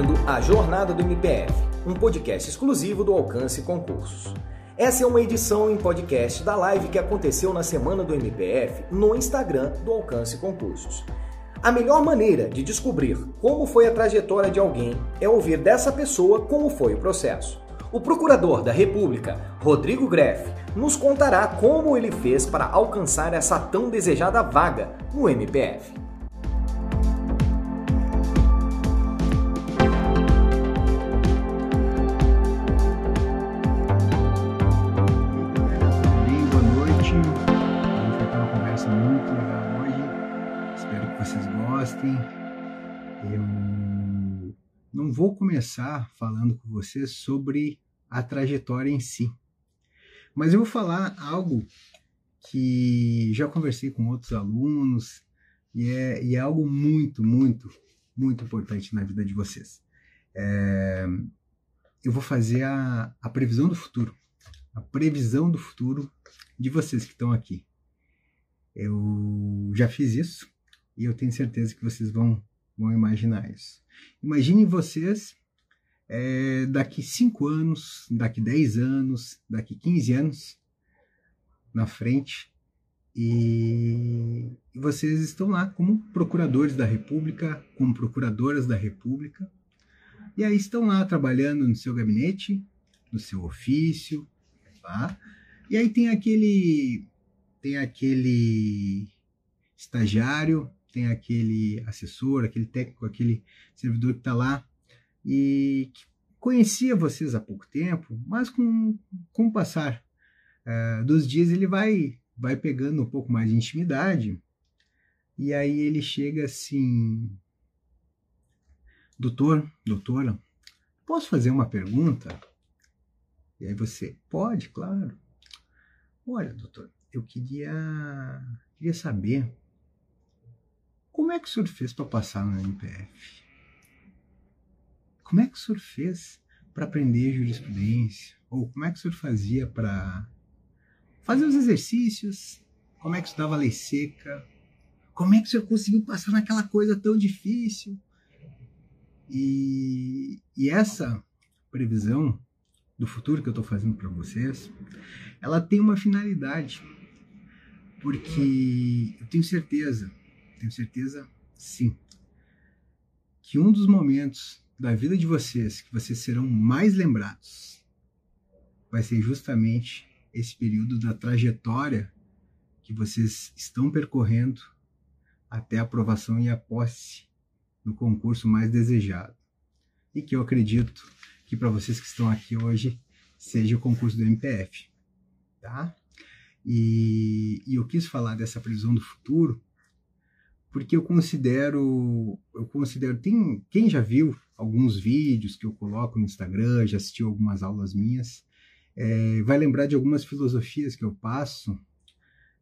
ouvindo a Jornada do MPF, um podcast exclusivo do Alcance Concursos. Essa é uma edição em podcast da live que aconteceu na Semana do MPF no Instagram do Alcance Concursos. A melhor maneira de descobrir como foi a trajetória de alguém é ouvir dessa pessoa como foi o processo. O Procurador da República, Rodrigo Graeff, nos contará como ele fez para alcançar essa tão desejada vaga no MPF. Eu não vou começar falando com vocês sobre a trajetória em si, mas eu vou falar algo que já conversei com outros alunos e é algo muito, muito, muito importante na vida de vocês. Eu vou fazer a previsão do futuro, de vocês que estão aqui. Eu já fiz isso. E eu tenho certeza que vocês vão imaginar isso. Imaginem vocês daqui 5 anos, daqui 10 anos, daqui 15 anos na frente. E vocês estão lá como procuradores da República, como procuradoras da República. E aí estão lá trabalhando no seu gabinete, no seu ofício. Tá? E aí tem aquele estagiário, tem aquele assessor, aquele técnico, aquele servidor que está lá e que conhecia vocês há pouco tempo, mas com o passar dos dias ele vai pegando um pouco mais de intimidade e aí ele chega assim: doutor, doutora, posso fazer uma pergunta? E aí você: pode, claro. Olha, doutor, eu queria saber como é que o senhor fez para passar no MPF? Como é que o senhor fez para aprender jurisprudência? Ou como é que o senhor fazia para fazer os exercícios? Como é que estudava a lei seca? Como é que o senhor conseguiu passar naquela coisa tão difícil? E essa previsão do futuro que eu estou fazendo para vocês, ela tem uma finalidade. Porque eu tenho certeza, sim, que um dos momentos da vida de vocês que vocês serão mais lembrados vai ser justamente esse período da trajetória que vocês estão percorrendo até a aprovação e a posse no concurso mais desejado. E que eu acredito que para vocês que estão aqui hoje seja o concurso do MPF. Tá? E eu quis falar dessa previsão do futuro porque eu considero, tem quem já viu alguns vídeos que eu coloco no Instagram, já assistiu algumas aulas minhas, vai lembrar de algumas filosofias que eu passo,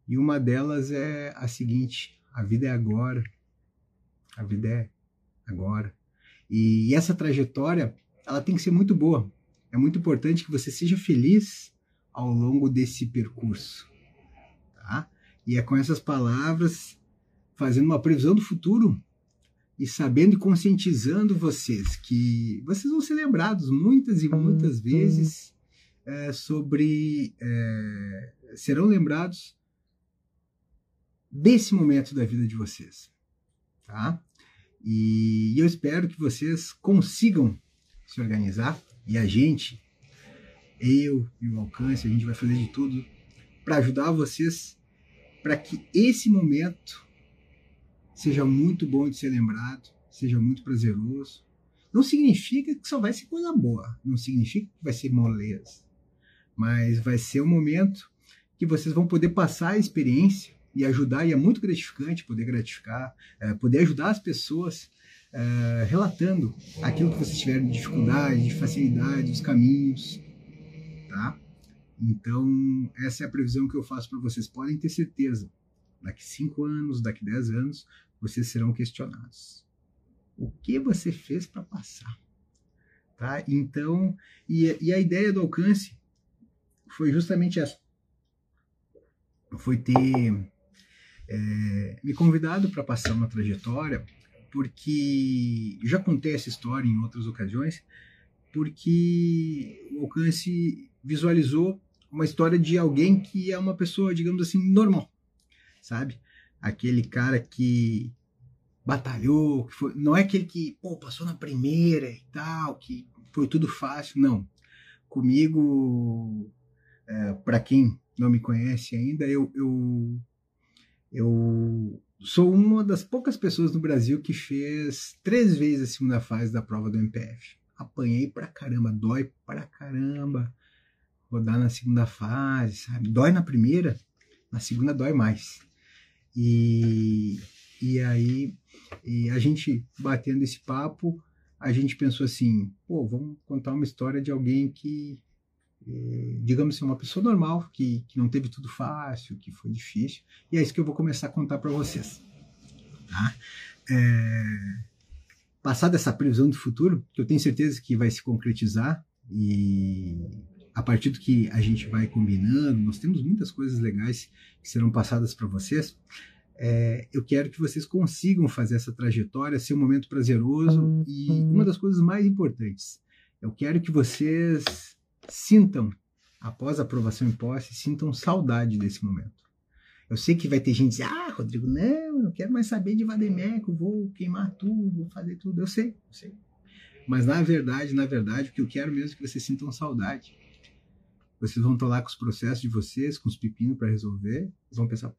e uma delas é a seguinte: a vida é agora, e essa trajetória, ela tem que ser muito boa, é muito importante que você seja feliz ao longo desse percurso, tá? E é com essas palavras, fazendo uma previsão do futuro e sabendo e conscientizando vocês que vocês vão ser lembrados muitas e muitas vezes serão lembrados desse momento da vida de vocês, tá? E eu espero que vocês consigam se organizar, e eu e o Alcance, a gente vai fazer de tudo para ajudar vocês para que esse momento seja muito bom de ser lembrado, seja muito prazeroso. Não significa que só vai ser coisa boa, não significa que vai ser moleza, mas vai ser um momento que vocês vão poder passar a experiência e ajudar, e é muito gratificante poder gratificar, poder ajudar as pessoas relatando aquilo que vocês tiveram de dificuldade, de facilidade, os caminhos, tá? Então, essa é a previsão que eu faço para vocês, podem ter certeza. Daqui 5 anos, daqui 10 anos, vocês serão questionados. O que você fez para passar? Tá? Então, e a ideia do Alcance foi justamente essa. Foi ter me convidado para passar uma trajetória porque já contei essa história em outras ocasiões, porque o Alcance visualizou uma história de alguém que é uma pessoa, digamos assim, normal, sabe? Aquele cara que batalhou, que foi, não é aquele que passou na primeira e tal, que foi tudo fácil, não. Comigo, para quem não me conhece ainda, eu sou uma das poucas pessoas no Brasil que fez 3 vezes a segunda fase da prova do MPF. Apanhei pra caramba, dói pra caramba rodar na segunda fase, sabe? Dói na primeira, na segunda dói mais. E aí a gente batendo esse papo, a gente pensou assim, vamos contar uma história de alguém que, digamos assim, uma pessoa normal, que não teve tudo fácil, que foi difícil, e é isso que eu vou começar a contar para vocês. Tá? Passada essa previsão do futuro, que eu tenho certeza que vai se concretizar, e a partir do que a gente vai combinando, nós temos muitas coisas legais que serão passadas para vocês. Eu quero que vocês consigam fazer essa trajetória ser um momento prazeroso, e uma das coisas mais importantes, eu quero que vocês sintam, após a aprovação em posse, sintam saudade desse momento. Eu sei que vai ter gente dizer, Rodrigo, não quero mais saber de Vademeco, vou queimar tudo, vou fazer tudo, eu sei. Mas na verdade, o que eu quero mesmo é que vocês sintam saudade. Vocês vão estar lá com os processos de vocês, com os pepinos para resolver, vão pensar,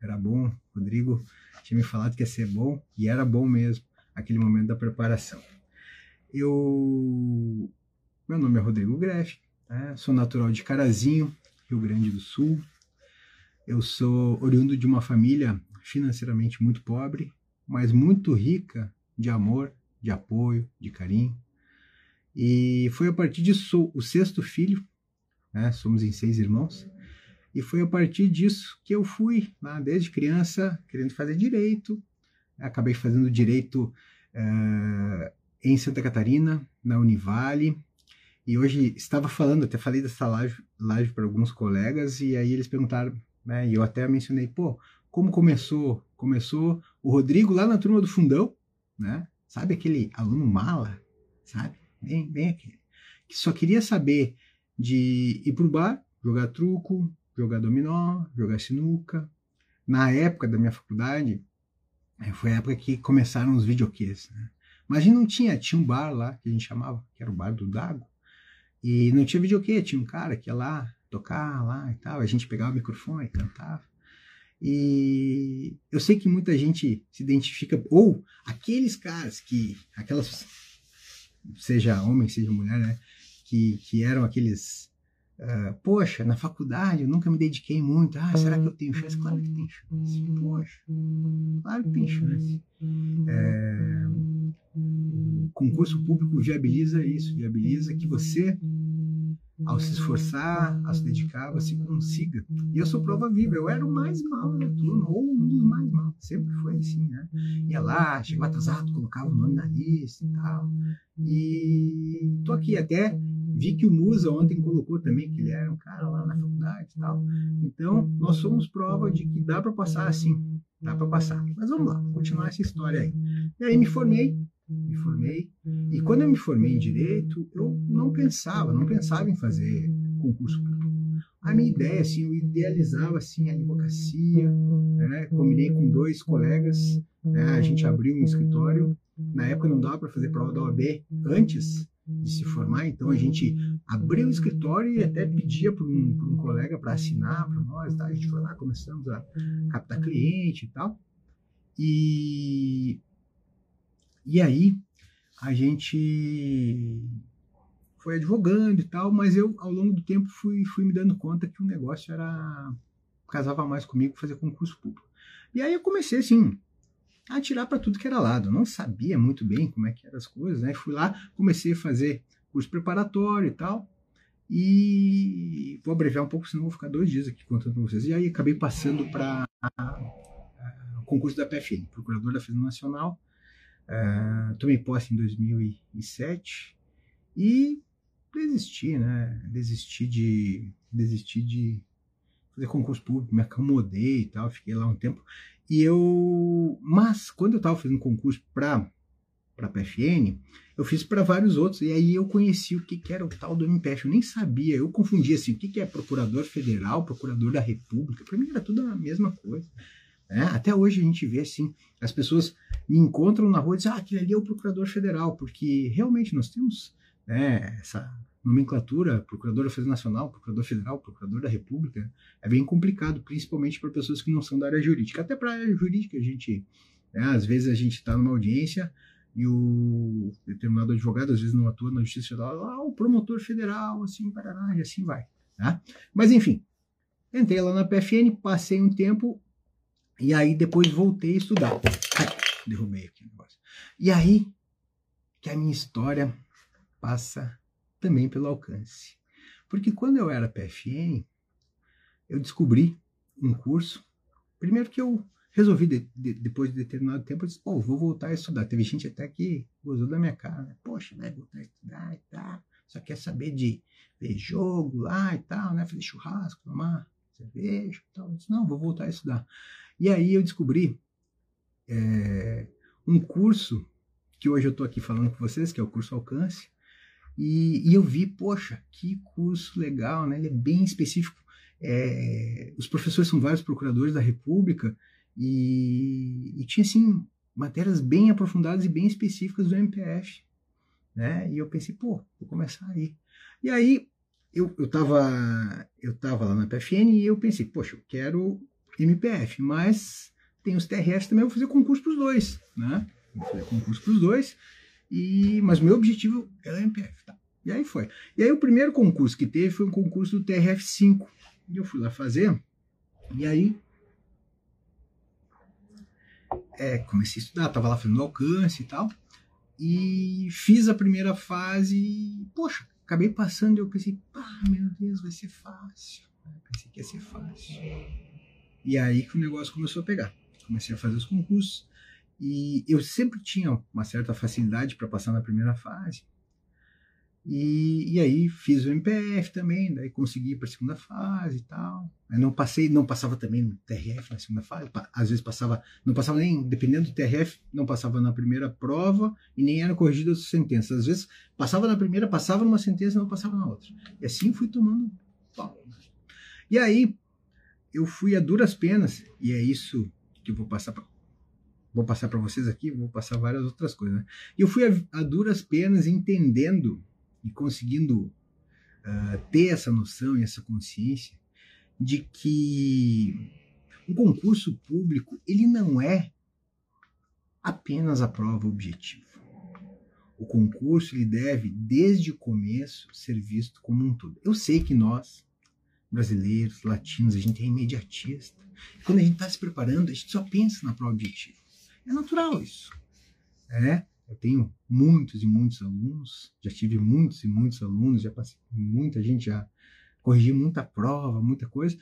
era bom, Rodrigo tinha me falado que ia ser bom, e era bom mesmo, aquele momento da preparação. Meu nome é Rodrigo Graeff, sou natural de Carazinho, Rio Grande do Sul. Eu sou oriundo de uma família financeiramente muito pobre, mas muito rica de amor, de apoio, de carinho. E foi a partir disso, sou o 6º filho, somos em 6 irmãos. E foi a partir disso que eu fui, desde criança, querendo fazer direito. Acabei fazendo direito em Santa Catarina, na Univali. E hoje estava falando, até falei dessa live para alguns colegas, e aí eles perguntaram, e eu até mencionei, como começou? Começou o Rodrigo lá na turma do fundão, sabe aquele aluno mala, sabe? Bem aquele, que só queria saber de ir para o bar, jogar truco, jogar dominó, jogar sinuca. Na época da minha faculdade, foi a época que começaram os videoquês. Mas a gente não tinha um bar lá, que a gente chamava, que era o bar do Dago, e não tinha videoquê, tinha um cara que ia lá, tocar lá e tal, a gente pegava o microfone e cantava. E eu sei que muita gente se identifica, ou aqueles caras que, seja homem, seja mulher, que eram aqueles... na faculdade eu nunca me dediquei muito. Será que eu tenho chance? Claro que tem chance. Claro que tem chance. O concurso público viabiliza isso, viabiliza que você, ao se esforçar, ao se dedicar, você consiga. E eu sou prova viva, eu era o mais mal da turma, ou um dos mais maus, sempre foi assim, Ia lá, chegava atrasado, colocava o nome na lista e tal. E tô aqui até... Vi que o Musa ontem colocou também que ele era um cara lá na faculdade e tal. Então, nós somos prova de que dá para passar assim. Dá para passar. Mas vamos lá, vou continuar essa história aí. E aí me formei. E quando eu me formei em Direito, eu não pensava em fazer concurso público. A minha ideia, assim, eu idealizava assim, a advocacia, Combinei com 2 colegas, a gente abriu um escritório. Na época não dava para fazer prova da OAB antes de se formar, então a gente abriu o escritório e até pedia para um colega para assinar para nós, tá? A gente foi lá, começamos a captar cliente e tal, e aí a gente foi advogando e tal, mas eu ao longo do tempo fui me dando conta que o negócio casava mais comigo fazer concurso público, e aí eu comecei assim, atirar para tudo que era lado. Eu não sabia muito bem como é que eram as coisas, Fui lá, comecei a fazer curso preparatório e tal, e vou abreviar um pouco, senão vou ficar 2 dias aqui contando para vocês. E aí acabei passando para o concurso da PFN, Procurador da Fazenda Nacional, tomei posse em 2007 e desisti, desisti de fazer concurso público, me acomodei e tal, fiquei lá um tempo, e eu Mas, quando eu estava fazendo concurso para a PFN, eu fiz para vários outros, e aí eu conheci o que, que era o tal do MPF. Eu nem sabia, eu confundia assim, o que, que é procurador federal, procurador da república, para mim era tudo a mesma coisa. Né? Até hoje a gente vê assim, as pessoas me encontram na rua e dizem, ah, aquele ali é o procurador federal, porque realmente nós temos, né, essa nomenclatura, procurador nacional, procurador federal, procurador da república, é bem complicado, principalmente para pessoas que não são da área jurídica. Até para a área jurídica, a gente, né, às vezes a gente está numa audiência e o determinado advogado, às vezes não atua na justiça federal, ah, o promotor federal, assim, parará, e assim vai. Tá? Mas, enfim, entrei lá na PFN, passei um tempo e aí depois voltei a estudar. Ai, derrubei aqui o negócio. E aí que a minha história passa também pelo Alcance. Porque quando eu era PFN, eu descobri um curso. Primeiro que eu resolvi, depois de determinado tempo, eu disse, pô, vou voltar a estudar. Teve gente até que gozou da minha cara, né? Poxa, vai voltar a estudar e tal. Só quer saber de ver jogo lá e tal, né? Fazer churrasco, tomar cerveja e tal. Eu disse, não, vou voltar a estudar. E aí eu descobri um curso, que hoje eu estou aqui falando com vocês, que é o curso Alcance. E eu vi, poxa, que curso legal, né? Ele é bem específico. Os professores são vários procuradores da República e tinha, assim, matérias bem aprofundadas e bem específicas do MPF, né? E eu pensei, pô, vou começar aí. E aí eu tava lá na PFN e eu pensei, poxa, eu quero MPF, mas tem os TRFs também, eu vou fazer concurso para os dois, né? Vou fazer concurso para os dois. Mas o meu objetivo era o MPF, tá? E aí foi. E aí o primeiro concurso que teve foi um concurso do TRF-5. E eu fui lá fazer, e aí comecei a estudar, tava lá fazendo Alcance e tal, e fiz a primeira fase e, poxa, acabei passando e eu pensei, pá, meu Deus, vai ser fácil. Eu pensei que ia ser fácil. E aí que o negócio começou a pegar. Comecei a fazer os concursos. E eu sempre tinha uma certa facilidade para passar na primeira fase. E aí fiz o MPF também, daí consegui ir para a segunda fase e tal. Eu não passei, não passava também no TRF na segunda fase, às vezes passava, não passava nem, dependendo do TRF, não passava na primeira prova e nem era corrigida as sentenças. Às vezes passava na primeira, passava numa sentença, não passava na outra. E assim fui tomando pau. E aí eu fui a duras penas, e é isso que eu vou passar para... Vou passar para vocês aqui, vou passar várias outras coisas. Né? Eu fui a duras penas entendendo e conseguindo ter essa noção e essa consciência de que um concurso público, ele não é apenas a prova objetiva. O concurso, ele deve, desde o começo, ser visto como um todo. Eu sei que nós, brasileiros, latinos, a gente é imediatista. Quando a gente está se preparando, a gente só pensa na prova objetiva. É natural isso. Eu tenho muitos e muitos alunos, já tive muitos e muitos alunos, já passei com muita gente, já corrigi muita prova, muita coisa,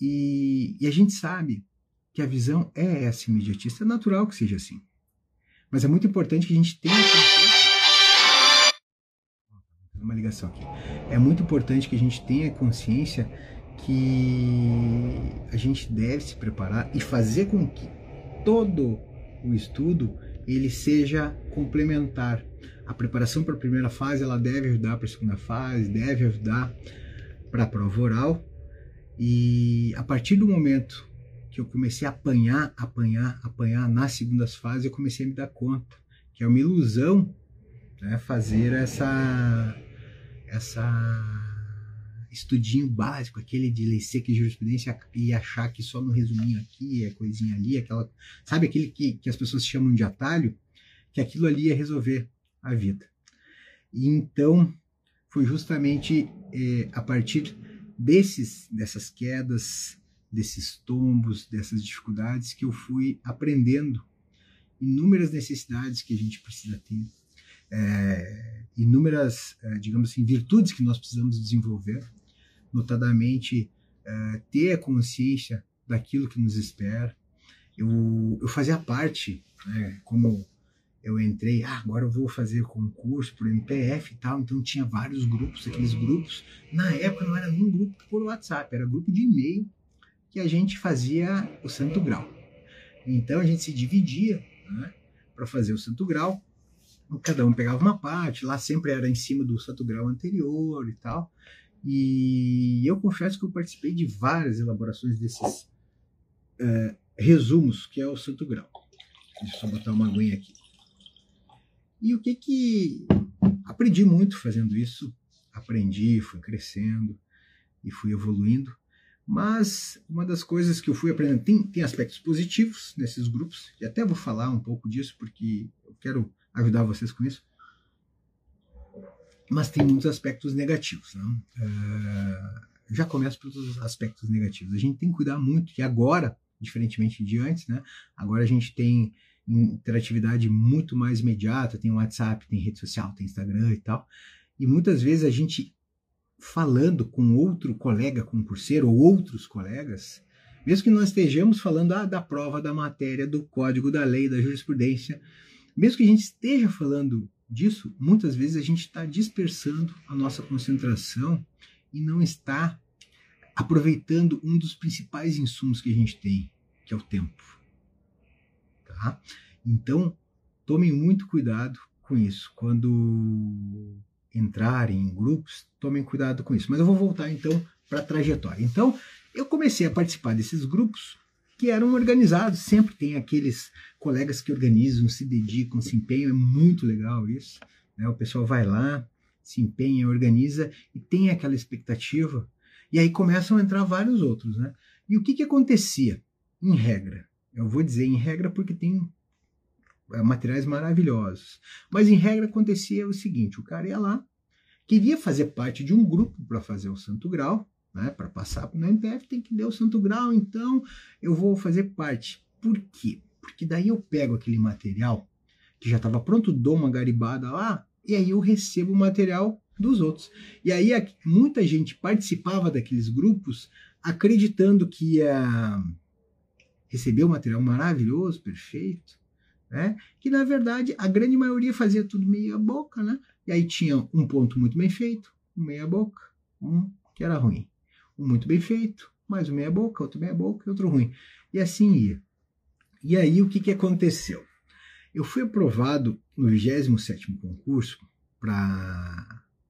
e a gente sabe que a visão é essa imediatista, é natural que seja assim. Mas é muito importante que a gente tenha consciência... Uma ligação aqui. É muito importante que a gente tenha consciência que a gente deve se preparar e fazer com que todo o estudo, ele seja complementar. A preparação para a primeira fase, ela deve ajudar para a segunda fase, deve ajudar para a prova oral. E a partir do momento que eu comecei a apanhar nas segundas fases, eu comecei a me dar conta que é uma ilusão, né, fazer essa estudinho básico, aquele de lei seca e jurisprudência, e achar que só no resuminho aqui, é coisinha ali, aquela, sabe, aquele que as pessoas chamam de atalho, que aquilo ali ia resolver a vida. E então, foi justamente a partir dessas quedas, desses tombos, dessas dificuldades, que eu fui aprendendo inúmeras necessidades que a gente precisa ter, inúmeras, digamos assim, virtudes que nós precisamos desenvolver, notadamente ter a consciência daquilo que nos espera. Eu fazia parte, né, como eu entrei, agora eu vou fazer concurso por MPF e tal, então tinha vários grupos, aqueles grupos, na época não era nenhum grupo por WhatsApp, era grupo de e-mail que a gente fazia o Santo Graal. Então a gente se dividia, né, para fazer o Santo Graal. Cada um pegava uma parte, lá sempre era em cima do Santo Graal anterior e tal. E eu confesso que eu participei de várias elaborações desses resumos, que é o Santo Graal. Deixa eu só botar uma aguinha aqui. E o que que... Aprendi muito fazendo isso. Aprendi, fui crescendo e fui evoluindo. Mas uma das coisas que eu fui aprendendo... Tem aspectos positivos nesses grupos, e até vou falar um pouco disso, porque eu quero ajudar vocês com isso. Mas tem muitos aspectos negativos, né? Já começo pelos aspectos negativos. A gente tem que cuidar muito, que agora, diferentemente de antes, né? Agora a gente tem interatividade muito mais imediata, tem WhatsApp, tem rede social, tem Instagram e tal. E muitas vezes a gente falando com outro colega concurseiro ou outros colegas, mesmo que nós estejamos falando da prova, da matéria, do código, da lei, da jurisprudência, mesmo que a gente esteja falando disso, muitas vezes a gente está dispersando a nossa concentração e não está aproveitando um dos principais insumos que a gente tem, que é o tempo. Tá? Então, tomem muito cuidado com isso. Quando entrarem em grupos, tomem cuidado com isso. Mas eu vou voltar, então, para a trajetória. Então, eu comecei a participar desses grupos que eram organizados. Sempre tem aqueles colegas que organizam, se dedicam, se empenham. É muito legal isso, né? O pessoal vai lá, se empenha, organiza e tem aquela expectativa. E aí começam a entrar vários outros, né? E o que que acontecia? Em regra, eu vou dizer em regra porque tem materiais maravilhosos, mas em regra acontecia o seguinte: o cara ia lá, queria fazer parte de um grupo para fazer o Santo Graal, né? Para passar para o MPF tem que dar o Santo Graal, então eu vou fazer parte. Por quê? Porque daí eu pego aquele material que já estava pronto, dou uma garibada lá, e aí eu recebo o material dos outros. E aí muita gente participava daqueles grupos acreditando que ia receber um material maravilhoso, perfeito, né? Que na verdade a grande maioria fazia tudo meia boca, né? E aí tinha um ponto muito bem feito, um meia boca, um que era ruim, um muito bem feito, mais um meia boca, outro meia boca, outro ruim, e assim ia. E aí o que que aconteceu? Eu fui aprovado no 27º concurso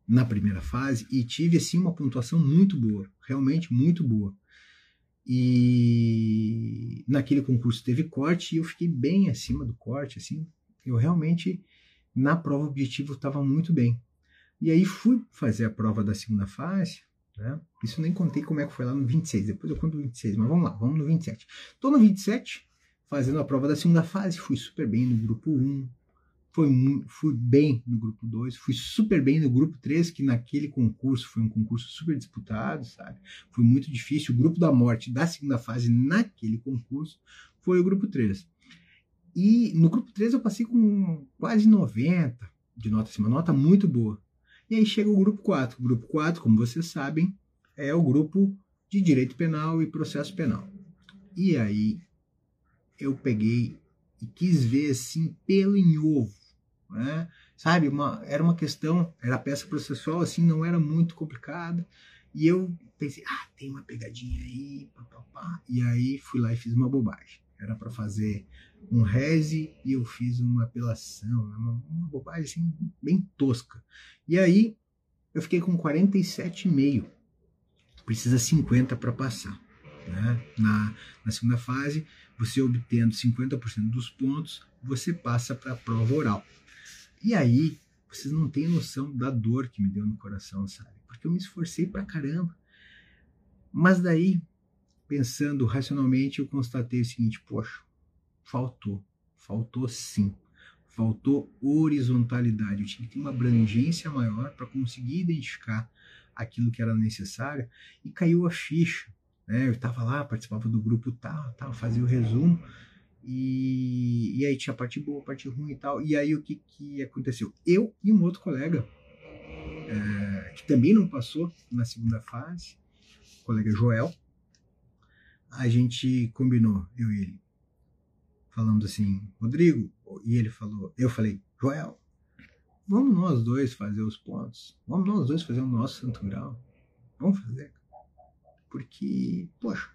na primeira fase, e tive assim uma pontuação muito boa, realmente muito boa. E naquele concurso teve corte, e eu fiquei bem acima do corte, assim. Eu realmente, na prova objetivo, estava muito bem. E aí fui fazer a prova da segunda fase, né? Isso eu nem contei como é que foi lá no 26, depois eu conto no 26, mas vamos lá, vamos no 27. Estou no 27, fazendo a prova da segunda fase, fui super bem no grupo 1, fui bem no grupo 2, fui super bem no grupo 3, que naquele concurso foi um concurso super disputado, sabe? Foi muito difícil. O grupo da morte da segunda fase naquele concurso foi o grupo 3. E no grupo 3 eu passei com quase 90 de nota, assim, uma nota muito boa. E aí chega o grupo 4. O grupo 4, como vocês sabem, é o grupo de direito penal e processo penal. E aí eu peguei e quis ver assim pelo em ovo, né? Sabe, era uma questão, era peça processual, assim, não era muito complicada, e eu pensei, tem uma pegadinha aí, papapá, e aí fui lá e fiz uma bobagem, era para fazer um rese, e eu fiz uma apelação, uma bobagem assim, bem tosca, e aí eu fiquei com 47,5, precisa 50 para passar, né? Na segunda fase, você obtendo 50% dos pontos, você passa para a prova oral. E aí, vocês não têm noção da dor que me deu no coração, sabe? Porque eu me esforcei pra caramba. Mas daí, pensando racionalmente, eu constatei o seguinte: poxa, faltou sim. Faltou horizontalidade. Eu tinha que ter uma abrangência maior para conseguir identificar aquilo que era necessário. E caiu a ficha, né? Eu estava lá, participava do grupo tal, fazia o resumo. E aí tinha parte boa, parte ruim e tal. E aí o que aconteceu? Eu e um outro colega, que também não passou na segunda fase, o colega Joel, a gente combinou, eu e ele. Falamos assim, Rodrigo, e ele falou, eu falei, Joel, vamos nós dois fazer os pontos, vamos nós dois fazer o nosso Santo Graal, vamos fazer, porque, poxa,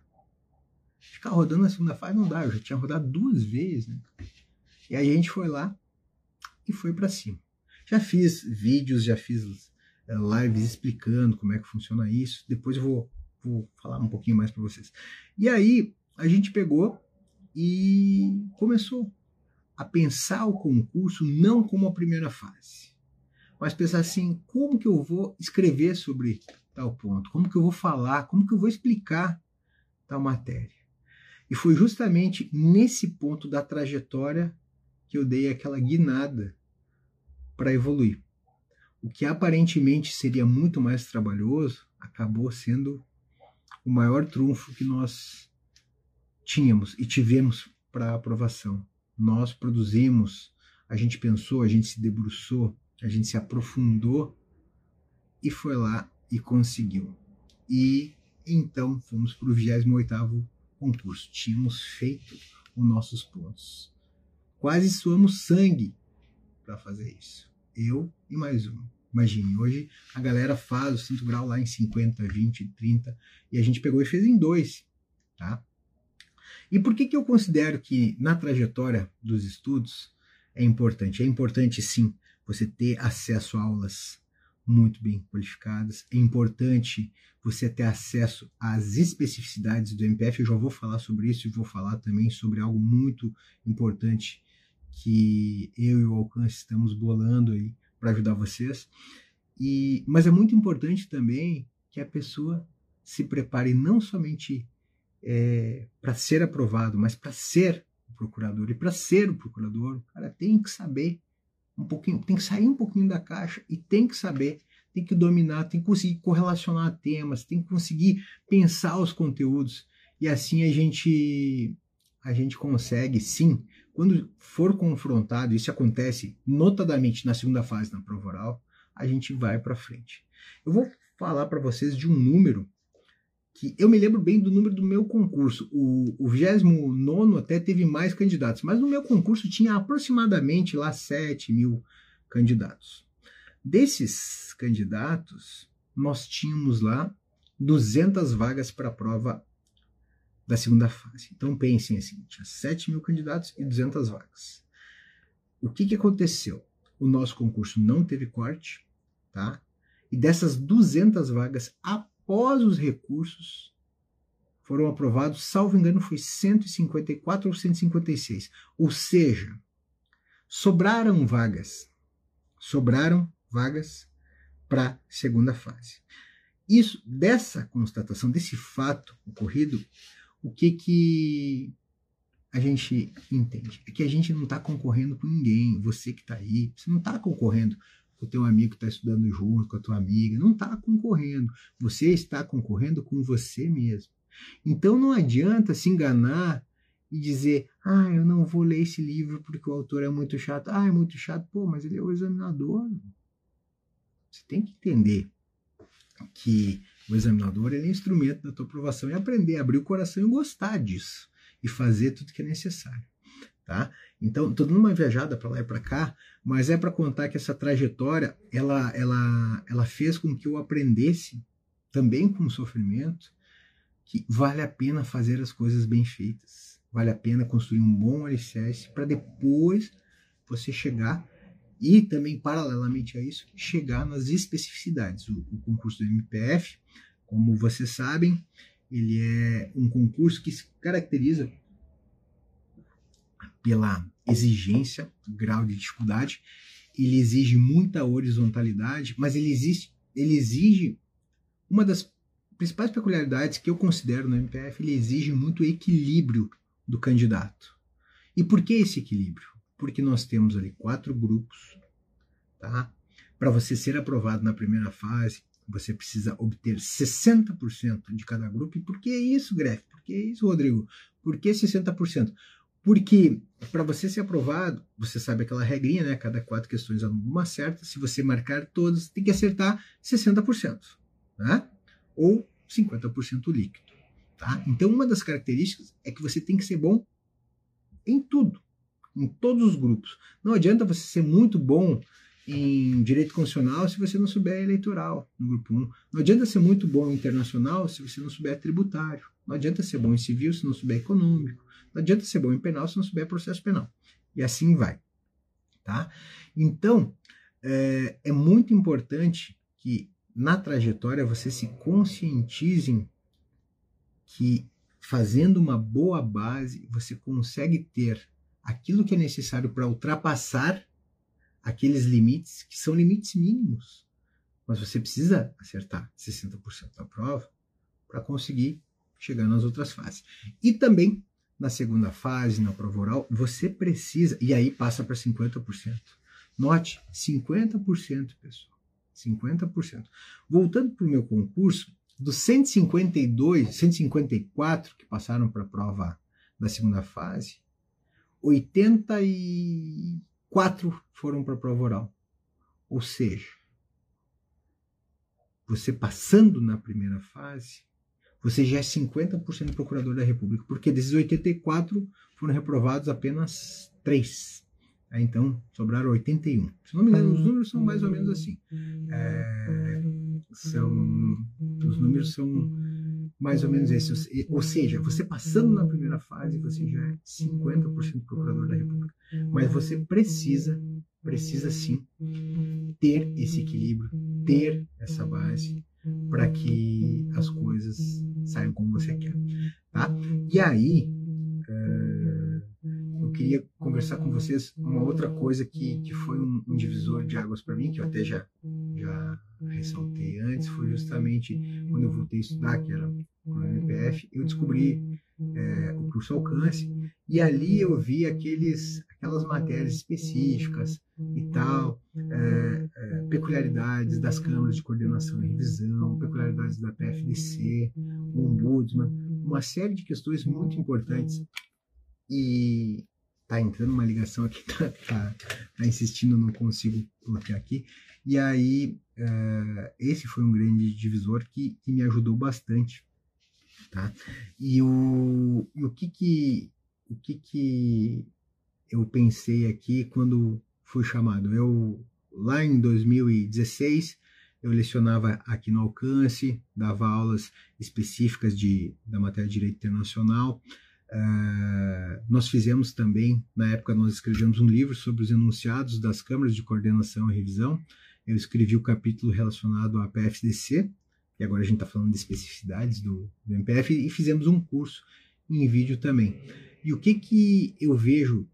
Ficar rodando na segunda fase não dá, eu já tinha rodado duas vezes, né? E aí a gente foi lá e foi para cima. Já fiz vídeos, já fiz lives explicando como é que funciona isso. Depois eu vou falar um pouquinho mais para vocês. E aí a gente pegou e começou a pensar o concurso não como a primeira fase, mas pensar assim, como que eu vou escrever sobre tal ponto? Como que eu vou falar? Como que eu vou explicar tal matéria? E foi justamente nesse ponto da trajetória que eu dei aquela guinada para evoluir. O que aparentemente seria muito mais trabalhoso, acabou sendo o maior trunfo que nós tínhamos e tivemos para a aprovação. Nós produzimos, a gente pensou, a gente se debruçou, a gente se aprofundou e foi lá e conseguiu. E então fomos para o 28º concurso. Tínhamos feito os nossos pontos. Quase suamos sangue para fazer isso. Eu e mais um. Imagine, hoje a galera faz o Santo Graal lá em 50, 20, 30, e a gente pegou e fez em 2, tá? E por que que eu considero que na trajetória dos estudos é importante? É importante, sim, você ter acesso a aulas muito bem qualificadas, é importante você ter acesso às especificidades do MPF, eu já vou falar sobre isso e vou falar também sobre algo muito importante que eu e o Alcance estamos bolando aí para ajudar vocês. Mas é muito importante também que a pessoa se prepare não somente para ser aprovado, mas para ser o procurador. E para ser o procurador, o cara tem que saber um pouquinho, tem que sair um pouquinho da caixa e tem que saber, tem que dominar, tem que conseguir correlacionar temas, tem que conseguir pensar os conteúdos. E assim a gente consegue, sim, quando for confrontado, isso acontece notadamente na segunda fase, na prova oral, a gente vai para frente. Eu vou falar para vocês de um número que eu me lembro bem do número do meu concurso. O 29º até teve mais candidatos, mas no meu concurso tinha aproximadamente lá 7 mil candidatos. Desses candidatos, nós tínhamos lá 200 vagas para a prova da segunda fase. Então pensem assim, tinha 7 mil candidatos e 200 vagas. O que que aconteceu? O nosso concurso não teve corte, tá? E dessas 200 vagas, após os recursos, foram aprovados, salvo engano, foi 154 ou 156. Ou seja, sobraram vagas para a segunda fase. Isso, dessa constatação, desse fato ocorrido, o que que a gente entende? É que a gente não está concorrendo com ninguém. Você que está aí, você não está concorrendo com o teu amigo que está estudando junto, com a tua amiga. Não está concorrendo. Você está concorrendo com você mesmo. Então não adianta se enganar e dizer, ah, eu não vou ler esse livro porque o autor é muito chato. Ah, é muito chato. Pô, mas ele é o examinador. Você tem que entender que o examinador é um instrumento da tua aprovação e aprender, abrir o coração e gostar disso e fazer tudo que é necessário, tá? Então, tô dando uma viajada para lá e para cá, mas é para contar que essa trajetória, ela fez com que eu aprendesse também com sofrimento que vale a pena fazer as coisas bem feitas, vale a pena construir um bom alicerce para depois você chegar e também, paralelamente a isso, chegar nas especificidades. O concurso do MPF, como vocês sabem, ele é um concurso que se caracteriza pela exigência, grau de dificuldade. Ele exige muita horizontalidade, mas ele exige uma das principais peculiaridades que eu considero no MPF, ele exige muito equilíbrio do candidato. E por que esse equilíbrio? Porque nós temos ali 4 grupos, tá? Para você ser aprovado na primeira fase, você precisa obter 60% de cada grupo. E por que isso, Graeff? Por que isso, Rodrigo? Por que 60%? Porque para você ser aprovado, você sabe aquela regrinha, né? Cada 4 questões uma certa. Se você marcar todas, tem que acertar 60%, né? Ou 50% líquido, tá? Então, uma das características é que você tem que ser bom em tudo, em todos os grupos. Não adianta você ser muito bom em direito constitucional se você não souber eleitoral no grupo 1. Não adianta ser muito bom em internacional se você não souber tributário. Não adianta ser bom em civil se não souber econômico. Não adianta ser bom em penal se não souber processo penal. E assim vai. Tá? Então, é muito importante que na trajetória vocês se conscientizem que fazendo uma boa base você consegue ter aquilo que é necessário para ultrapassar aqueles limites, que são limites mínimos. Mas você precisa acertar 60% da prova para conseguir chegar nas outras fases. E também, na segunda fase, na prova oral, você precisa... E aí passa para 50%. Note, 50%, pessoal. 50%. Voltando para o meu concurso, dos 152, 154 que passaram para a prova da segunda fase, 84 foram para a prova oral. Ou seja, você passando na primeira fase, você já é 50% procurador da República, porque desses 84 foram reprovados apenas 3. Então, sobraram 81. Se não me engano, os números são mais ou menos assim. Os números são mais ou menos esses. Ou seja, você passando na primeira fase, você já é 50% procurador da República. Mas você precisa sim, ter esse equilíbrio, ter essa base, para que as coisas saiam como você quer, tá? E aí, eu queria conversar com vocês uma outra coisa que foi um divisor de águas para mim, que eu até já ressaltei antes, foi justamente quando eu voltei a estudar, que era o MPF, eu descobri o curso Alcance, e ali eu vi aquelas matérias específicas e tal, peculiaridades das câmaras de coordenação e revisão, peculiaridades da PFDC, o Ombudsman, uma série de questões muito importantes. E tá entrando uma ligação aqui, tá insistindo, não consigo colocar aqui. E aí, esse foi um grande divisor que me ajudou bastante, tá? E o que eu pensei aqui quando fui chamado? Eu, lá em 2016, eu lecionava aqui no Alcance, dava aulas específicas da matéria de direito internacional. Nós fizemos também, na época nós escrevemos um livro sobre os enunciados das câmaras de coordenação e revisão. Eu escrevi o capítulo relacionado à PFDC, e agora a gente está falando de especificidades do MPF, e fizemos um curso em vídeo também. E o que eu vejo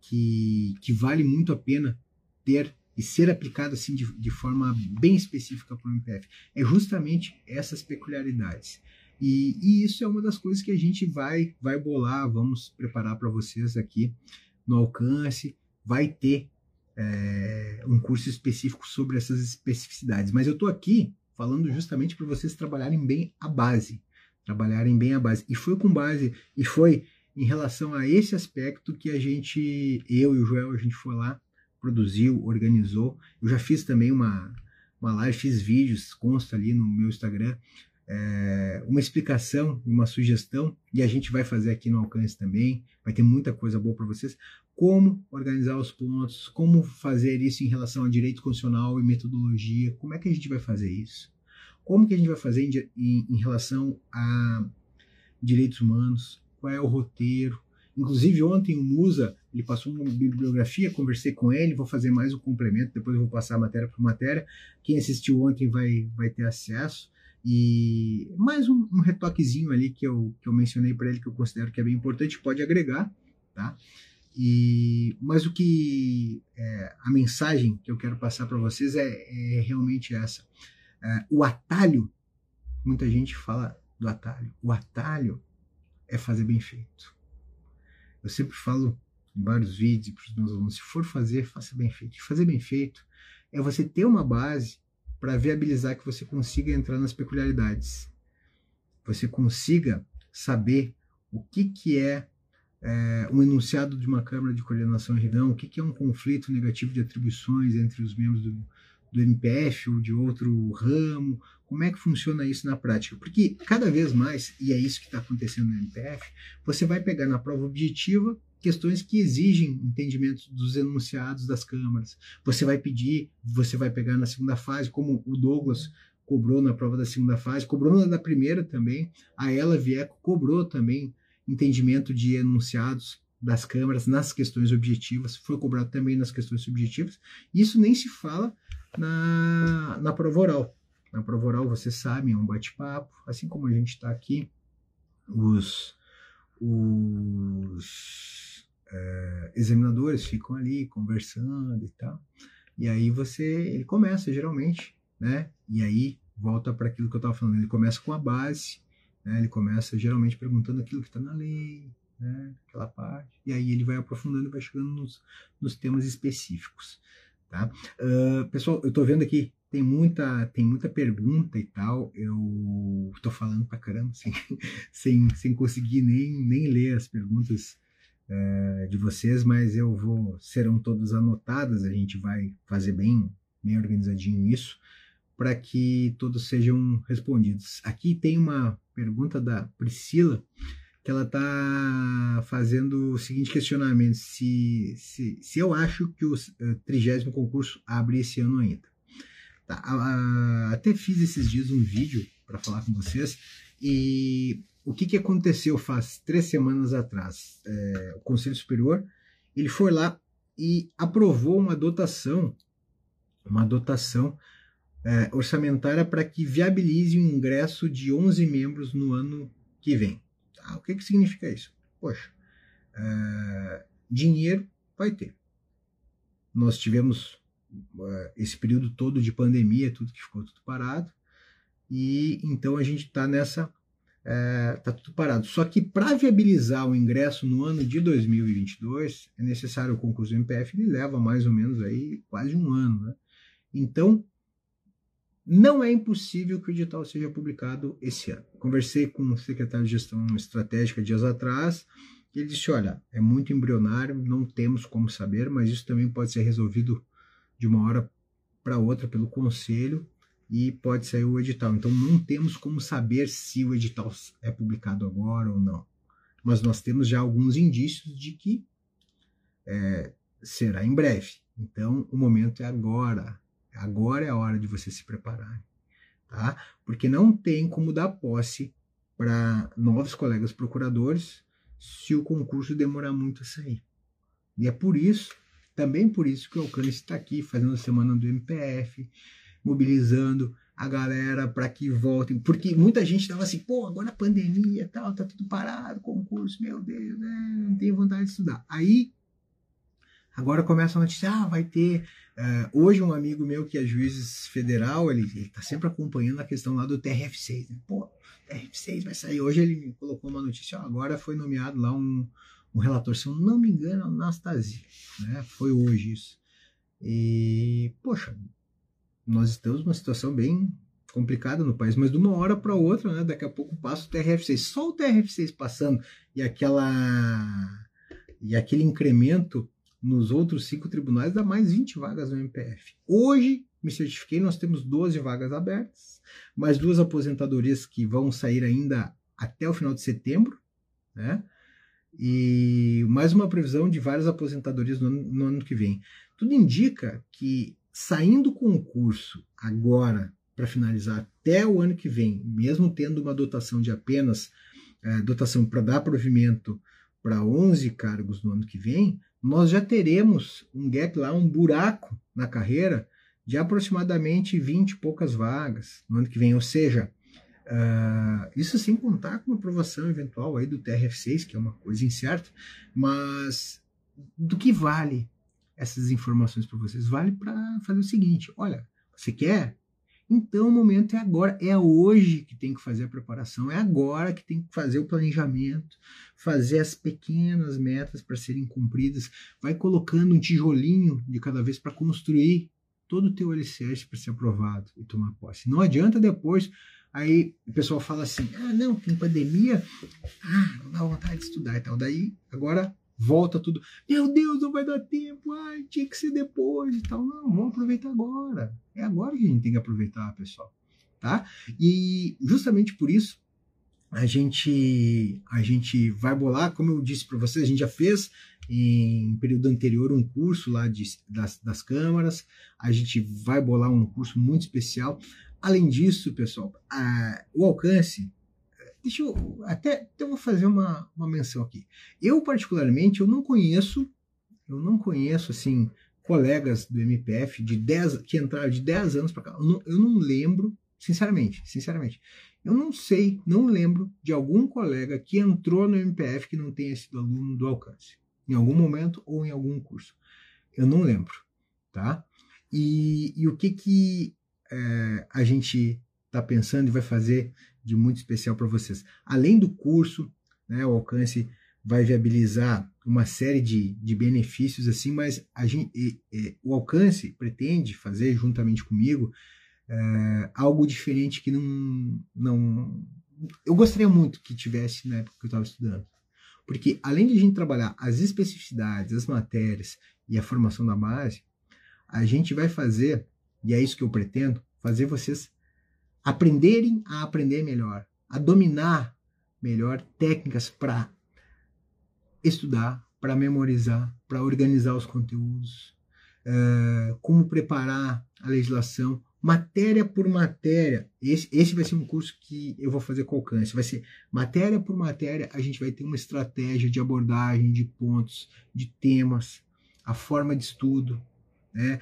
que vale muito a pena ter e ser aplicado assim de forma bem específica para o MPF é justamente essas peculiaridades. E isso é uma das coisas que a gente vai bolar, vamos preparar para vocês aqui no Alcance. Vai ter um curso específico sobre essas especificidades. Mas eu estou aqui falando justamente para vocês trabalharem bem a base. Trabalharem bem a base. E foi com base, e foi em relação a esse aspecto que a gente, eu e o Joel, a gente foi lá, produziu, organizou. Eu já fiz também uma live, fiz vídeos, consta ali no meu Instagram, uma explicação, uma sugestão, e a gente vai fazer aqui no Alcance também, vai ter muita coisa boa para vocês, como organizar os pontos, como fazer isso em relação a direito constitucional e metodologia, como é que a gente vai fazer isso, como que a gente vai fazer em relação a direitos humanos, qual é o roteiro. Inclusive ontem o Musa, ele passou uma bibliografia, conversei com ele, vou fazer mais um complemento, depois eu vou passar matéria por matéria, quem assistiu ontem vai ter acesso. E mais um retoquezinho ali que eu mencionei para ele, que eu considero que é bem importante, pode agregar, tá? Mas a mensagem que eu quero passar para vocês é realmente essa. O atalho, muita gente fala do atalho. O atalho é fazer bem feito. Eu sempre falo em vários vídeos para os meus alunos, se for fazer, faça bem feito. E fazer bem feito é você ter uma base para viabilizar que você consiga entrar nas peculiaridades. Você consiga saber o que é um enunciado de uma Câmara de Coordenação e Revisão, o que é um conflito negativo de atribuições entre os membros do MPF ou de outro ramo, como é que funciona isso na prática. Porque cada vez mais, e é isso que está acontecendo no MPF, você vai pegar na prova objetiva questões que exigem entendimento dos enunciados das câmaras. Você vai pedir, você vai pegar na segunda fase, como o Douglas cobrou na prova da segunda fase, cobrou na primeira também, a Ela Vieco cobrou também entendimento de enunciados das câmaras nas questões objetivas, foi cobrado também nas questões subjetivas. Isso nem se fala na prova oral. Na prova oral, vocês sabem, é um bate-papo, assim como a gente está aqui, os examinadores ficam ali conversando e tal, e aí ele começa geralmente, né? E aí volta para aquilo que eu estava falando, ele começa com a base, né? Ele começa geralmente perguntando aquilo que está na lei, né? Aquela parte, e aí ele vai aprofundando e vai chegando nos temas específicos, tá? Pessoal, eu estou vendo aqui, tem muita pergunta e tal, eu tô falando pra caramba, sem conseguir nem ler as perguntas de vocês, mas serão todas anotadas, a gente vai fazer bem organizadinho isso, para que todos sejam respondidos. Aqui tem uma pergunta da Priscila, que ela tá fazendo o seguinte questionamento, se eu acho que o 30º concurso abre esse ano ainda. Tá, até fiz esses dias um vídeo para falar com vocês, e o que aconteceu faz 3 semanas atrás, o Conselho Superior, ele foi lá e aprovou uma dotação orçamentária para que viabilize o ingresso de 11 membros no ano que vem. Tá, o que significa isso? Poxa, dinheiro vai ter. Nós tivemos esse período todo de pandemia, tudo que ficou tudo parado, e então a gente está nessa, tá tudo parado. Só que para viabilizar o ingresso no ano de 2022, é necessário o concurso do MPF, ele leva mais ou menos aí quase um ano, né? Então, não é impossível que o edital seja publicado esse ano. Conversei com o secretário de Gestão Estratégica dias atrás, e ele disse, olha, é muito embrionário, não temos como saber, mas isso também pode ser resolvido de uma hora para outra pelo conselho e pode sair o edital. Então, não temos como saber se o edital é publicado agora ou não. Mas nós temos já alguns indícios de que será em breve. Então, o momento é agora. Agora é a hora de vocês se prepararem, tá? Porque não tem como dar posse para novos colegas procuradores se o concurso demorar muito a sair. E é por isso... Também por isso que o Alcance está aqui, fazendo a semana do MPF, mobilizando a galera para que voltem. Porque muita gente estava assim, pô, agora a pandemia e tal, tá tudo parado, concurso, meu Deus, né? Não tenho vontade de estudar. Aí, agora começa a notícia, vai ter... hoje um amigo meu que é juiz federal, ele está sempre acompanhando a questão lá do TRF-6. Né? Pô, TRF-6 vai sair. Hoje ele me colocou uma notícia, agora foi nomeado lá um relator, se eu não me engano, a Anastasia, né? Foi hoje isso. E, poxa, nós estamos numa situação bem complicada no país, mas de uma hora para outra, né? Daqui a pouco passa o TRF-6. Só o TRF-6 passando e aquele incremento nos outros 5 tribunais dá mais 20 vagas no MPF. Hoje, me certifiquei, nós temos 12 vagas abertas, mais 2 aposentadorias que vão sair ainda até o final de setembro, né? E mais uma previsão de várias aposentadorias no ano que vem. Tudo indica que saindo o concurso agora para finalizar até o ano que vem, mesmo tendo uma dotação de apenas, dotação para dar provimento para 11 cargos no ano que vem, nós já teremos um gap lá, um buraco na carreira de aproximadamente 20 e poucas vagas no ano que vem, ou seja... isso sem contar com uma aprovação eventual aí do TRF-6, que é uma coisa incerta, mas do que vale essas informações para vocês? Vale para fazer o seguinte, olha, você quer? Então o momento é agora, é hoje que tem que fazer a preparação, é agora que tem que fazer o planejamento, fazer as pequenas metas para serem cumpridas, vai colocando um tijolinho de cada vez para construir todo o teu alicerce para ser aprovado e tomar posse. Não adianta depois... Aí o pessoal fala assim, não, tem pandemia, não dá vontade de estudar e tal. Daí, agora, volta tudo. Meu Deus, não vai dar tempo, tinha que ser depois e tal. Não, vamos aproveitar agora. É agora que a gente tem que aproveitar, pessoal. Tá? E justamente por isso, a gente vai bolar, como eu disse para vocês, a gente já fez em período anterior um curso lá das câmaras, a gente vai bolar um curso muito especial. Além disso, pessoal, o Alcance, deixa eu até vou fazer uma menção aqui. Eu, particularmente, eu não conheço assim, colegas do MPF que entraram de 10 anos para cá. Eu não lembro, sinceramente. Eu não lembro de algum colega que entrou no MPF que não tenha sido aluno do Alcance, em algum momento ou em algum curso. Eu não lembro, tá? E o que a gente está pensando e vai fazer de muito especial para vocês? Além do curso, né, o Alcance vai viabilizar uma série de benefícios, assim, mas o Alcance pretende fazer, juntamente comigo, algo diferente que não... Eu gostaria muito que tivesse na época que eu estava estudando. Porque, além de a gente trabalhar as especificidades, as matérias e a formação da base, a gente vai fazer, e é isso que eu pretendo, fazer vocês aprenderem a aprender melhor, a dominar melhor técnicas para estudar, para memorizar, para organizar os conteúdos, como preparar a legislação, matéria por matéria. Esse vai ser um curso que eu vou fazer com o Alcance. Vai ser matéria por matéria, a gente vai ter uma estratégia de abordagem, de pontos, de temas, a forma de estudo, né?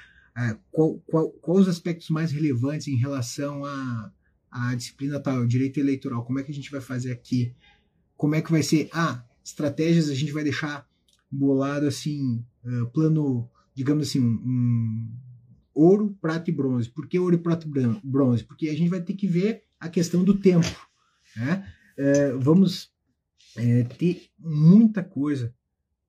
Quais os aspectos mais relevantes em relação à disciplina tal, direito eleitoral, como é que a gente vai fazer aqui, como é que vai ser... Estratégias a gente vai deixar bolado assim, plano, digamos assim, ouro, prata e bronze. Por que ouro, prata e bronze? Porque a gente vai ter que ver a questão do tempo, né? Vamos ter muita coisa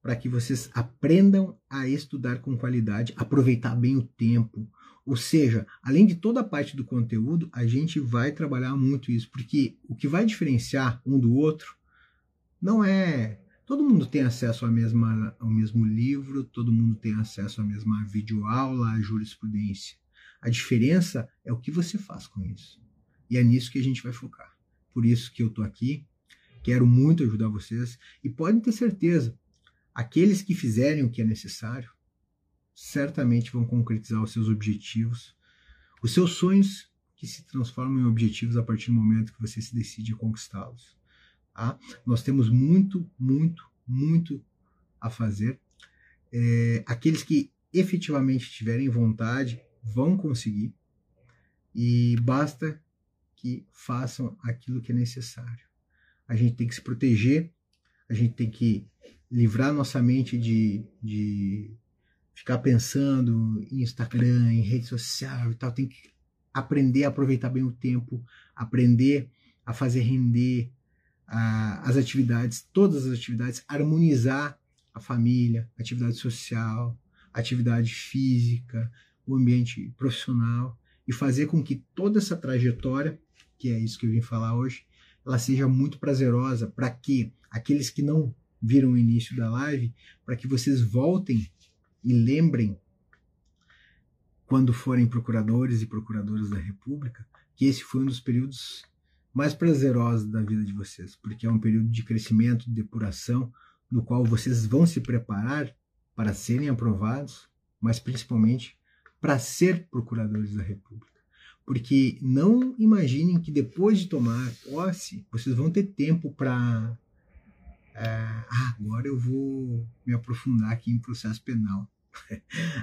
para que vocês aprendam a estudar com qualidade, aproveitar bem o tempo. Ou seja, além de toda a parte do conteúdo, a gente vai trabalhar muito isso, porque o que vai diferenciar um do outro não é... Todo mundo tem acesso ao mesmo livro, todo mundo tem acesso à mesma videoaula, à jurisprudência. A diferença é o que você faz com isso. E é nisso que a gente vai focar. Por isso que eu estou aqui, quero muito ajudar vocês. E podem ter certeza, aqueles que fizerem o que é necessário, certamente vão concretizar os seus objetivos, os seus sonhos que se transformam em objetivos a partir do momento que você se decide a conquistá-los. Ah, nós temos muito, muito, muito a fazer. Aqueles que efetivamente tiverem vontade vão conseguir, e basta que façam aquilo que é necessário. A gente tem que se proteger, a gente tem que livrar nossa mente de ficar pensando em Instagram, em rede social e tal. Tem que aprender a aproveitar bem o tempo, aprender a fazer render as atividades, todas as atividades, harmonizar a família, atividade social, atividade física, o ambiente profissional, e fazer com que toda essa trajetória, que é isso que eu vim falar hoje, ela seja muito prazerosa, para que aqueles que não viram o início da live, para que vocês voltem e lembrem, quando forem procuradores e procuradoras da República, que esse foi um dos períodos mais prazerosa da vida de vocês, porque é um período de crescimento, de depuração, no qual vocês vão se preparar para serem aprovados, mas principalmente para ser procuradores da República. Porque não imaginem que depois de tomar posse, vocês vão ter tempo para... agora eu vou me aprofundar aqui em processo penal.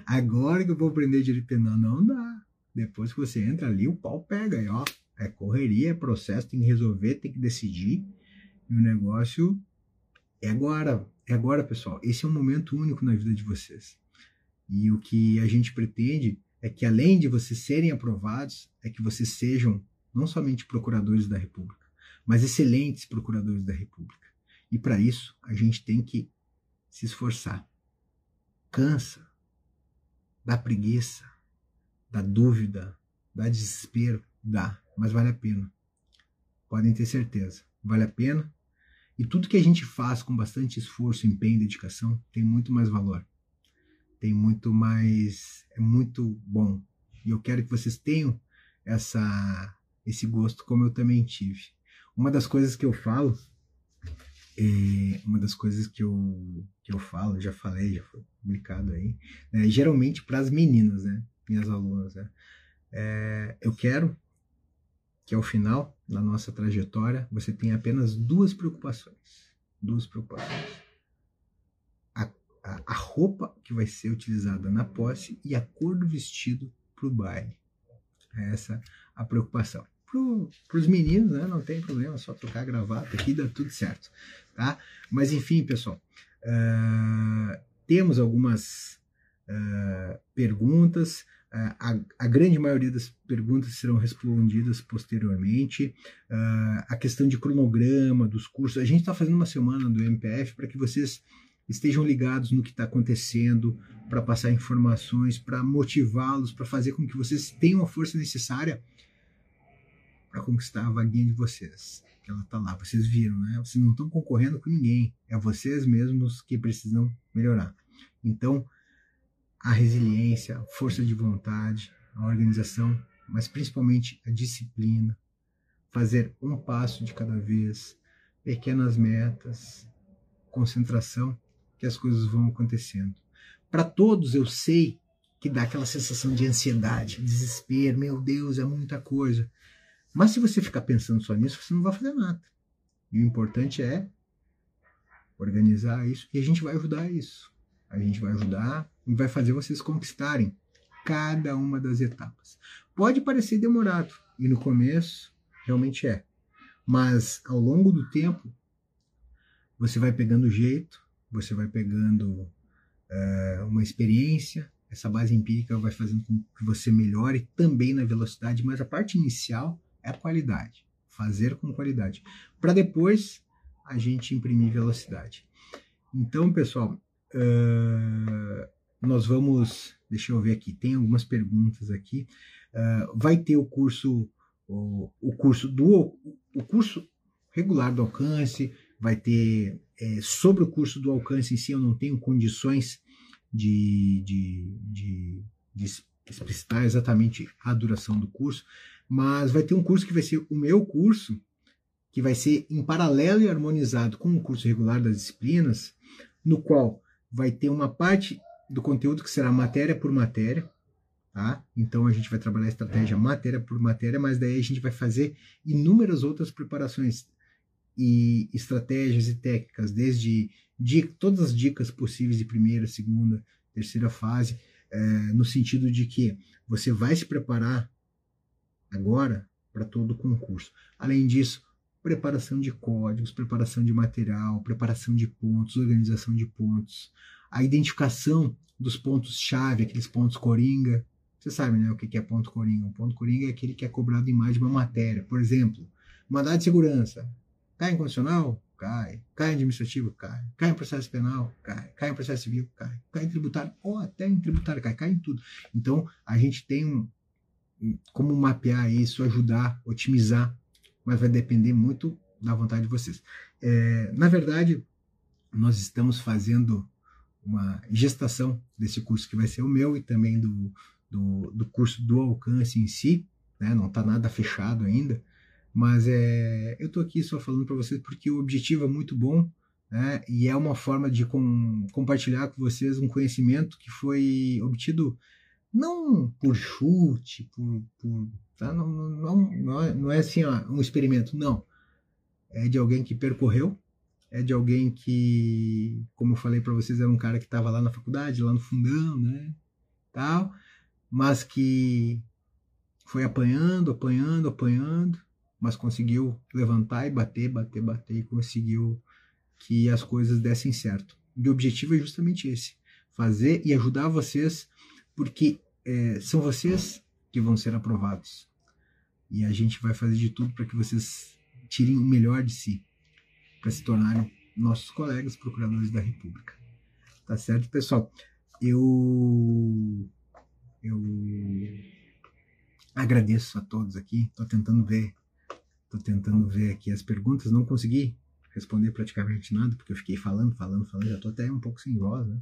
Agora que eu vou aprender direito penal. Não dá. Depois que você entra ali, o pau pega aí, ó. É correria, é processo, tem que resolver, tem que decidir. E o negócio é agora. É agora, pessoal. Esse é um momento único na vida de vocês. E o que a gente pretende é que, além de vocês serem aprovados, é que vocês sejam não somente procuradores da República, mas excelentes procuradores da República. E para isso, a gente tem que se esforçar. Cansa, dá preguiça, dá dúvida, dá desespero, dá. Mas vale a pena, podem ter certeza, vale a pena, e tudo que a gente faz com bastante esforço, empenho e dedicação tem muito mais valor, tem muito mais, é muito bom, e eu quero que vocês tenham esse gosto como eu também tive. Uma das coisas que eu falo uma das coisas que eu falo, já falei, já foi publicado aí, né, geralmente para as meninas, né, minhas alunas, né, eu quero que ao final da nossa trajetória você tenha apenas duas preocupações. A roupa que vai ser utilizada na posse e a cor do vestido para o baile. Essa é a preocupação. Para os meninos, né, não tem problema, é só trocar a gravata aqui, dá tudo certo, tá? Mas enfim, pessoal, temos algumas perguntas, a grande maioria das perguntas serão respondidas posteriormente, a questão de cronograma dos cursos, a gente está fazendo uma semana do MPF para que vocês estejam ligados no que está acontecendo, para passar informações, para motivá-los, para fazer com que vocês tenham a força necessária para conquistar a vaguinha de vocês, que ela está lá, vocês viram, né? Vocês não estão concorrendo com ninguém, é vocês mesmos que precisam melhorar. Então, a resiliência, a força de vontade, a organização, mas principalmente a disciplina, fazer um passo de cada vez, pequenas metas, concentração, que as coisas vão acontecendo. Para todos, eu sei que dá aquela sensação de ansiedade, desespero, meu Deus, é muita coisa. Mas se você ficar pensando só nisso, você não vai fazer nada. E o importante é organizar isso, e a gente vai ajudar isso. A gente vai ajudar e vai fazer vocês conquistarem cada uma das etapas. Pode parecer demorado, e no começo realmente é. Mas ao longo do tempo, você vai pegando jeito, você vai pegando uma experiência, essa base empírica vai fazendo com que você melhore também na velocidade, mas a parte inicial é a qualidade, fazer com qualidade, para depois a gente imprimir velocidade. Então, pessoal, nós vamos, deixa eu ver aqui, tem algumas perguntas aqui, vai ter o curso regular do Alcance, vai ter, sobre o curso do Alcance em si, eu não tenho condições de explicitar exatamente a duração do curso, mas vai ter um curso que vai ser o meu curso, que vai ser em paralelo e harmonizado com o curso regular das disciplinas, no qual vai ter uma parte do conteúdo que será matéria por matéria, tá? Então a gente vai trabalhar a estratégia matéria por matéria, mas daí a gente vai fazer inúmeras outras preparações e estratégias e técnicas, desde todas as dicas possíveis de primeira, segunda, terceira fase, no sentido de que você vai se preparar agora para todo o concurso. Além disso, preparação de códigos, preparação de material, preparação de pontos, organização de pontos, a identificação dos pontos-chave, aqueles pontos coringa. Você sabe, né, o que é ponto coringa? O ponto coringa é aquele que é cobrado em mais de uma matéria. Por exemplo, mandado de segurança. Cai em condicional? Cai. Cai em administrativo? Cai. Cai em processo penal? Cai. Cai em processo civil? Cai. Cai em tributário? Ou até em tributário cai. Cai em tudo. Então, a gente tem como mapear isso, ajudar, otimizar, mas vai depender muito da vontade de vocês. Na verdade, nós estamos fazendo uma gestação desse curso que vai ser o meu e também do curso do Alcance em si, né? Não está nada fechado ainda, mas eu estou aqui só falando para vocês porque o objetivo é muito bom, né? E é uma forma de compartilhar com vocês um conhecimento que foi obtido não por chute, tá? Não é assim, ó, um experimento, não. É de alguém que percorreu, é de alguém que, como eu falei para vocês, era um cara que estava lá na faculdade, lá no fundão, né? Tal, mas que foi apanhando, mas conseguiu levantar e bater, e conseguiu que as coisas dessem certo. E o objetivo é justamente esse, fazer e ajudar vocês, porque são vocês que vão ser aprovados. E a gente vai fazer de tudo para que vocês tirem o melhor de si, para se tornarem nossos colegas procuradores da República. Tá certo, pessoal? Eu agradeço a todos aqui, Estou tentando ver aqui as perguntas, não consegui responder praticamente nada, porque eu fiquei falando, já estou até um pouco sem voz, né?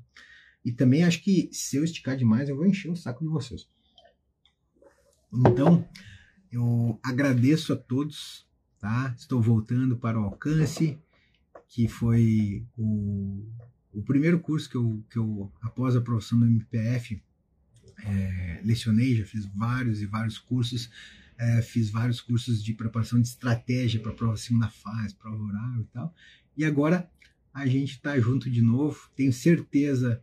E também acho que se eu esticar demais, eu vou encher o saco de vocês. Então, eu agradeço a todos, tá? Estou voltando para o Alcance, que foi o primeiro curso que eu, após a aprovação do MPF, lecionei, já fiz vários cursos, fiz vários cursos de preparação de estratégia para a prova segunda fase, prova oral e tal, e agora a gente está junto de novo, tenho certeza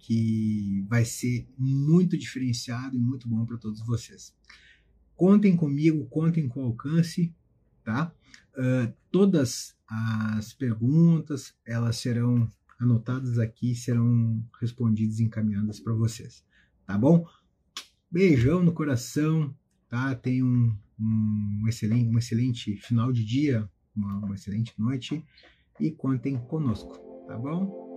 que vai ser muito diferenciado e muito bom para todos vocês. Contem comigo, contem com o Alcance, tá? Todas as perguntas, elas serão anotadas aqui, serão respondidas e encaminhadas para vocês, tá bom? Beijão no coração, tá? Tenham um excelente final de dia, uma excelente noite e contem conosco, tá bom?